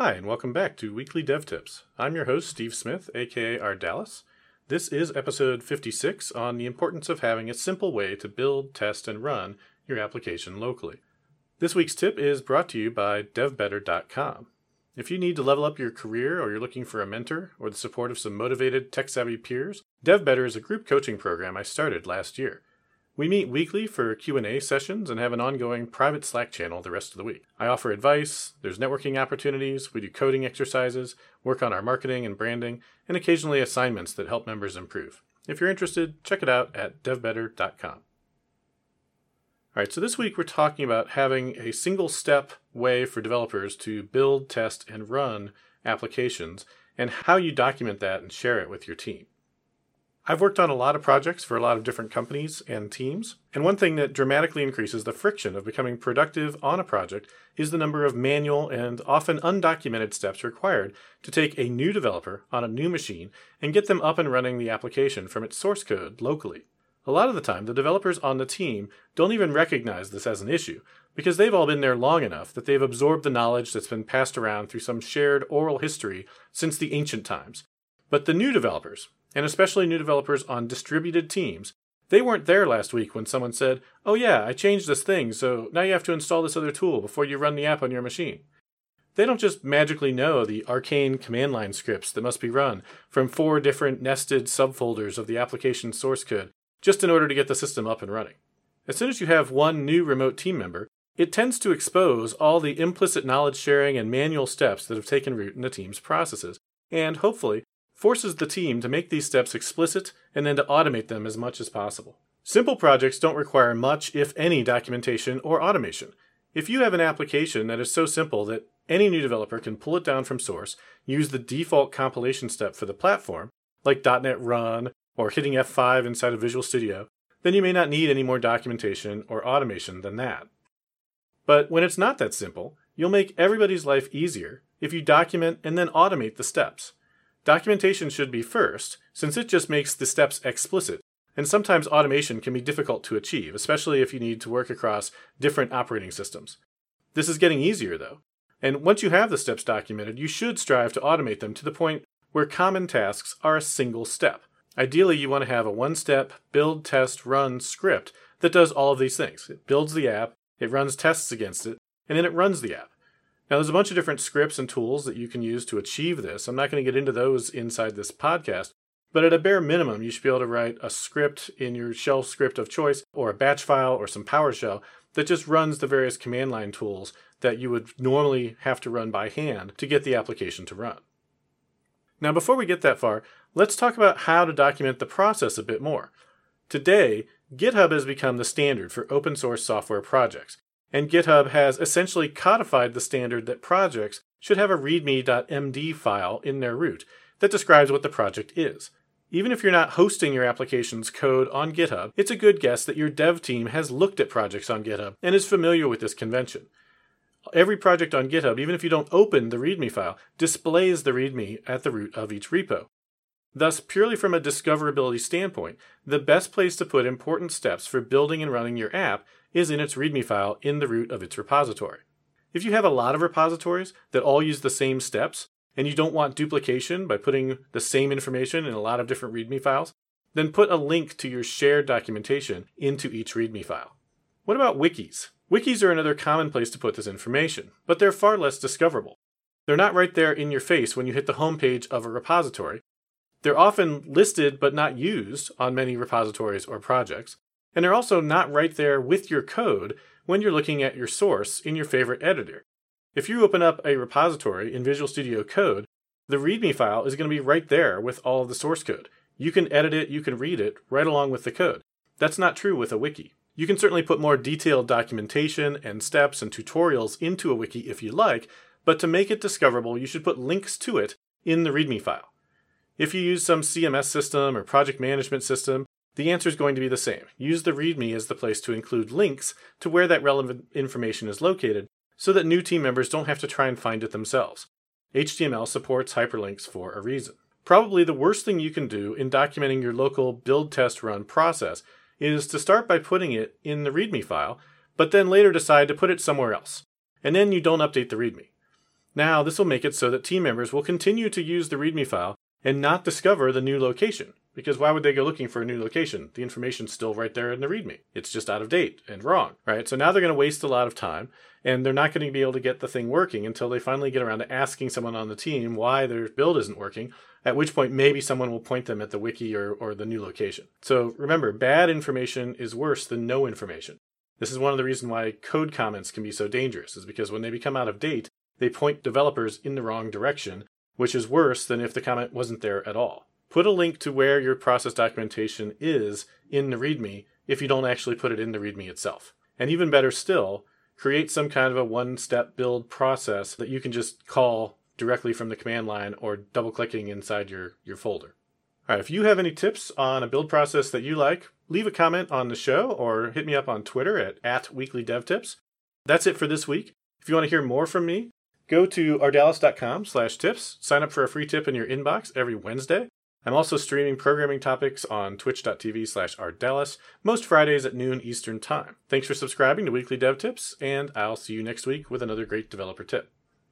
Hi, and welcome back to Weekly Dev Tips. I'm your host, Steve Smith, aka Ardalis. This is episode 56 on the importance of having a simple way to build, test, and run your application locally. This week's tip is brought to you by DevBetter.com. If you need to level up your career, or you're looking for a mentor, or the support of some motivated, tech-savvy peers, DevBetter is a group coaching program I started last year. We meet weekly for Q&A sessions and have an ongoing private Slack channel the rest of the week. I offer advice, there's networking opportunities, we do coding exercises, work on our marketing and branding, and occasionally assignments that help members improve. If you're interested, check it out at devbetter.com. All right, so this week we're talking about having a single-step way for developers to build, test, and run applications, and how you document that and share it with your team. I've worked on a lot of projects for a lot of different companies and teams, and one thing that dramatically increases the friction of becoming productive on a project is the number of manual and often undocumented steps required to take a new developer on a new machine and get them up and running the application from its source code locally. A lot of the time, the developers on the team don't even recognize this as an issue because they've all been there long enough that they've absorbed the knowledge that's been passed around through some shared oral history since the ancient times. But the new developers, and especially new developers on distributed teams, they weren't there last week when someone said, "Oh yeah, I changed this thing, so now you have to install this other tool before you run the app on your machine." They don't just magically know the arcane command line scripts that must be run from 4 different nested subfolders of the application source code just in order to get the system up and running. As soon as you have one new remote team member, it tends to expose all the implicit knowledge sharing and manual steps that have taken root in the team's processes, and hopefully forces the team to make these steps explicit and then to automate them as much as possible. Simple projects don't require much, if any, documentation or automation. If you have an application that is so simple that any new developer can pull it down from source, use the default compilation step for the platform, like .NET Run or hitting F5 inside of Visual Studio, then you may not need any more documentation or automation than that. But when it's not that simple, you'll make everybody's life easier if you document and then automate the steps. Documentation should be first, since it just makes the steps explicit, and sometimes automation can be difficult to achieve, especially if you need to work across different operating systems. This is getting easier, though, and once you have the steps documented, you should strive to automate them to the point where common tasks are a single step. Ideally, you want to have a one-step build, test, run script that does all of these things. It builds the app, it runs tests against it, and then it runs the app. Now, there's a bunch of different scripts and tools that you can use to achieve this. I'm not going to get into those inside this podcast, but at a bare minimum, you should be able to write a script in your shell script of choice or a batch file or some PowerShell that just runs the various command line tools that you would normally have to run by hand to get the application to run. Now, before we get that far, let's talk about how to document the process a bit more. Today, GitHub has become the standard for open source software projects. And GitHub has essentially codified the standard that projects should have a readme.md file in their root that describes what the project is. Even if you're not hosting your application's code on GitHub, it's a good guess that your dev team has looked at projects on GitHub and is familiar with this convention. Every project on GitHub, even if you don't open the readme file, displays the readme at the root of each repo. Thus, purely from a discoverability standpoint, the best place to put important steps for building and running your app is in its README file in the root of its repository. If you have a lot of repositories that all use the same steps, and you don't want duplication by putting the same information in a lot of different README files, then put a link to your shared documentation into each README file. What about wikis? Wikis are another common place to put this information, but they're far less discoverable. They're not right there in your face when you hit the homepage of a repository. They're often listed but not used on many repositories or projects. And they're also not right there with your code when you're looking at your source in your favorite editor. If you open up a repository in Visual Studio Code, the README file is going to be right there with all of the source code. You can edit it, you can read it right along with the code. That's not true with a wiki. You can certainly put more detailed documentation and steps and tutorials into a wiki if you like, but to make it discoverable, you should put links to it in the README file. If you use some CMS system or project management system, the answer is going to be the same. Use the README as the place to include links to where that relevant information is located so that new team members don't have to try and find it themselves. HTML supports hyperlinks for a reason. Probably the worst thing you can do in documenting your local build, test, run process is to start by putting it in the README file, but then later decide to put it somewhere else. And then you don't update the README. Now this will make it so that team members will continue to use the README file and not discover the new location, because why would they go looking for a new location? The information's still right there in the README. It's just out of date and wrong, right? So now they're going to waste a lot of time, and they're not going to be able to get the thing working until they finally get around to asking someone on the team why their build isn't working, at which point maybe someone will point them at the wiki or the new location. So remember, bad information is worse than no information. This is one of the reasons why code comments can be so dangerous, is because when they become out of date, they point developers in the wrong direction, which is worse than if the comment wasn't there at all. Put a link to where your process documentation is in the README if you don't actually put it in the README itself. And even better still, create some kind of a one-step build process that you can just call directly from the command line or double-clicking inside your folder. All right, if you have any tips on a build process that you like, leave a comment on the show or hit me up on Twitter at @weeklydevtips. That's it for this week. If you want to hear more from me, go to ardalis.com/tips, sign up for a free tip in your inbox every Wednesday. I'm also streaming programming topics on twitch.tv/ardalis, most Fridays at noon Eastern Time. Thanks for subscribing to Weekly Dev Tips, and I'll see you next week with another great developer tip.